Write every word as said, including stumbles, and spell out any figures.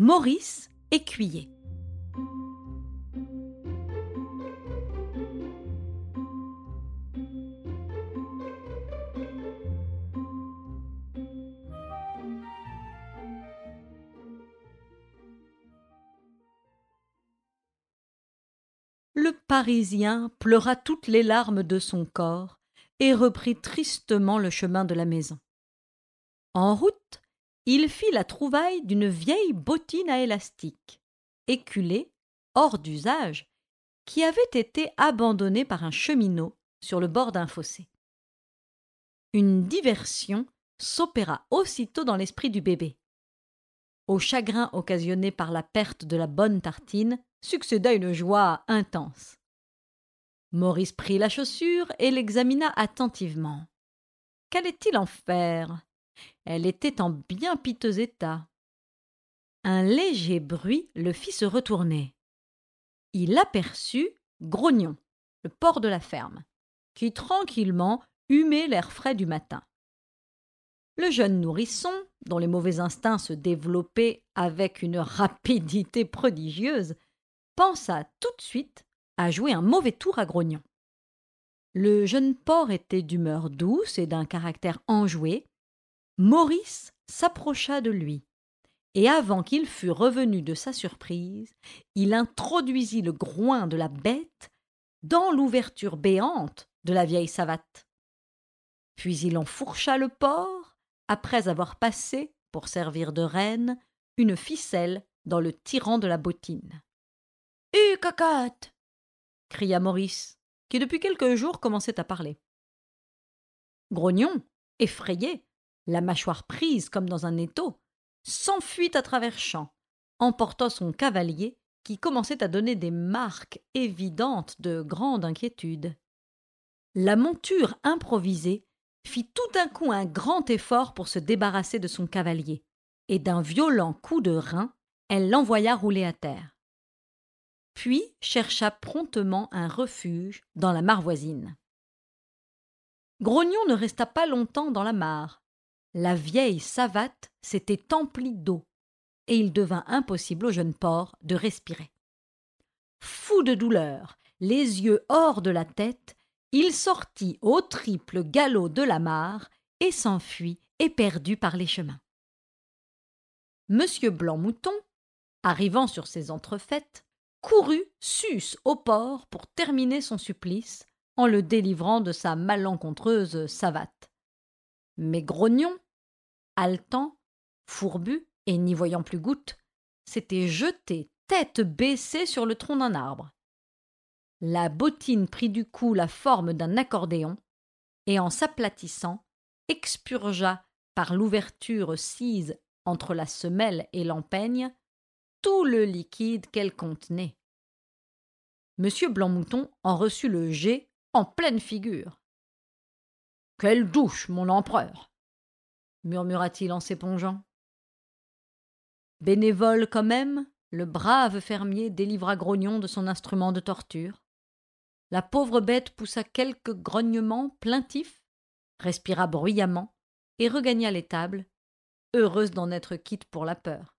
Maurice Écuyer. Le Parisien pleura toutes les larmes de son corps et reprit tristement le chemin de la maison. En route, il fit la trouvaille d'une vieille bottine à élastique, éculée, hors d'usage, qui avait été abandonnée par un cheminot sur le bord d'un fossé. Une diversion s'opéra aussitôt dans l'esprit du bébé. Au chagrin occasionné par la perte de la bonne tartine, succéda une joie intense. Maurice prit la chaussure et l'examina attentivement. Qu'allait-il en faire? Elle était en bien piteux état. Un léger bruit le fit se retourner. Il aperçut Grognon, le porc de la ferme, qui tranquillement humait l'air frais du matin. Le jeune nourrisson, dont les mauvais instincts se développaient avec une rapidité prodigieuse, pensa tout de suite à jouer un mauvais tour à Grognon. Le jeune porc était d'humeur douce et d'un caractère enjoué. Maurice s'approcha de lui, et avant qu'il fût revenu de sa surprise, il introduisit le groin de la bête dans l'ouverture béante de la vieille savate. Puis il enfourcha le porc, après avoir passé, pour servir de rêne, une ficelle dans le tirant de la bottine. « Hue, cocotte !» cria Maurice, qui depuis quelques jours commençait à parler. Grognon, effrayé, la mâchoire prise comme dans un étau, s'enfuit à travers champs, emportant son cavalier qui commençait à donner des marques évidentes de grande inquiétude. La monture improvisée fit tout d'un coup un grand effort pour se débarrasser de son cavalier, et d'un violent coup de rein, elle l'envoya rouler à terre. Puis chercha promptement un refuge dans la mare voisine. Grognon ne resta pas longtemps dans la mare. La vieille savate s'était emplie d'eau, et il devint impossible au jeune porc de respirer. Fou de douleur, les yeux hors de la tête, il sortit au triple galop de la mare et s'enfuit, éperdu par les chemins. Monsieur Blanc-Mouton, arrivant sur ses entrefaites, courut sus au porc pour terminer son supplice en le délivrant de sa malencontreuse savate. Mais Grognon, haletant, fourbu et n'y voyant plus goutte, s'était jeté tête baissée sur le tronc d'un arbre. La bottine prit du coup la forme d'un accordéon et, en s'aplatissant, expurgea par l'ouverture sise entre la semelle et l'empeigne tout le liquide qu'elle contenait. Monsieur Blanc-Mouton en reçut le jet en pleine figure. « Quelle douche, mon empereur !» murmura-t-il en s'épongeant. Bénévole quand même, le brave fermier délivra Grognon de son instrument de torture. La pauvre bête poussa quelques grognements plaintifs, respira bruyamment et regagna l'étable, heureuse d'en être quitte pour la peur.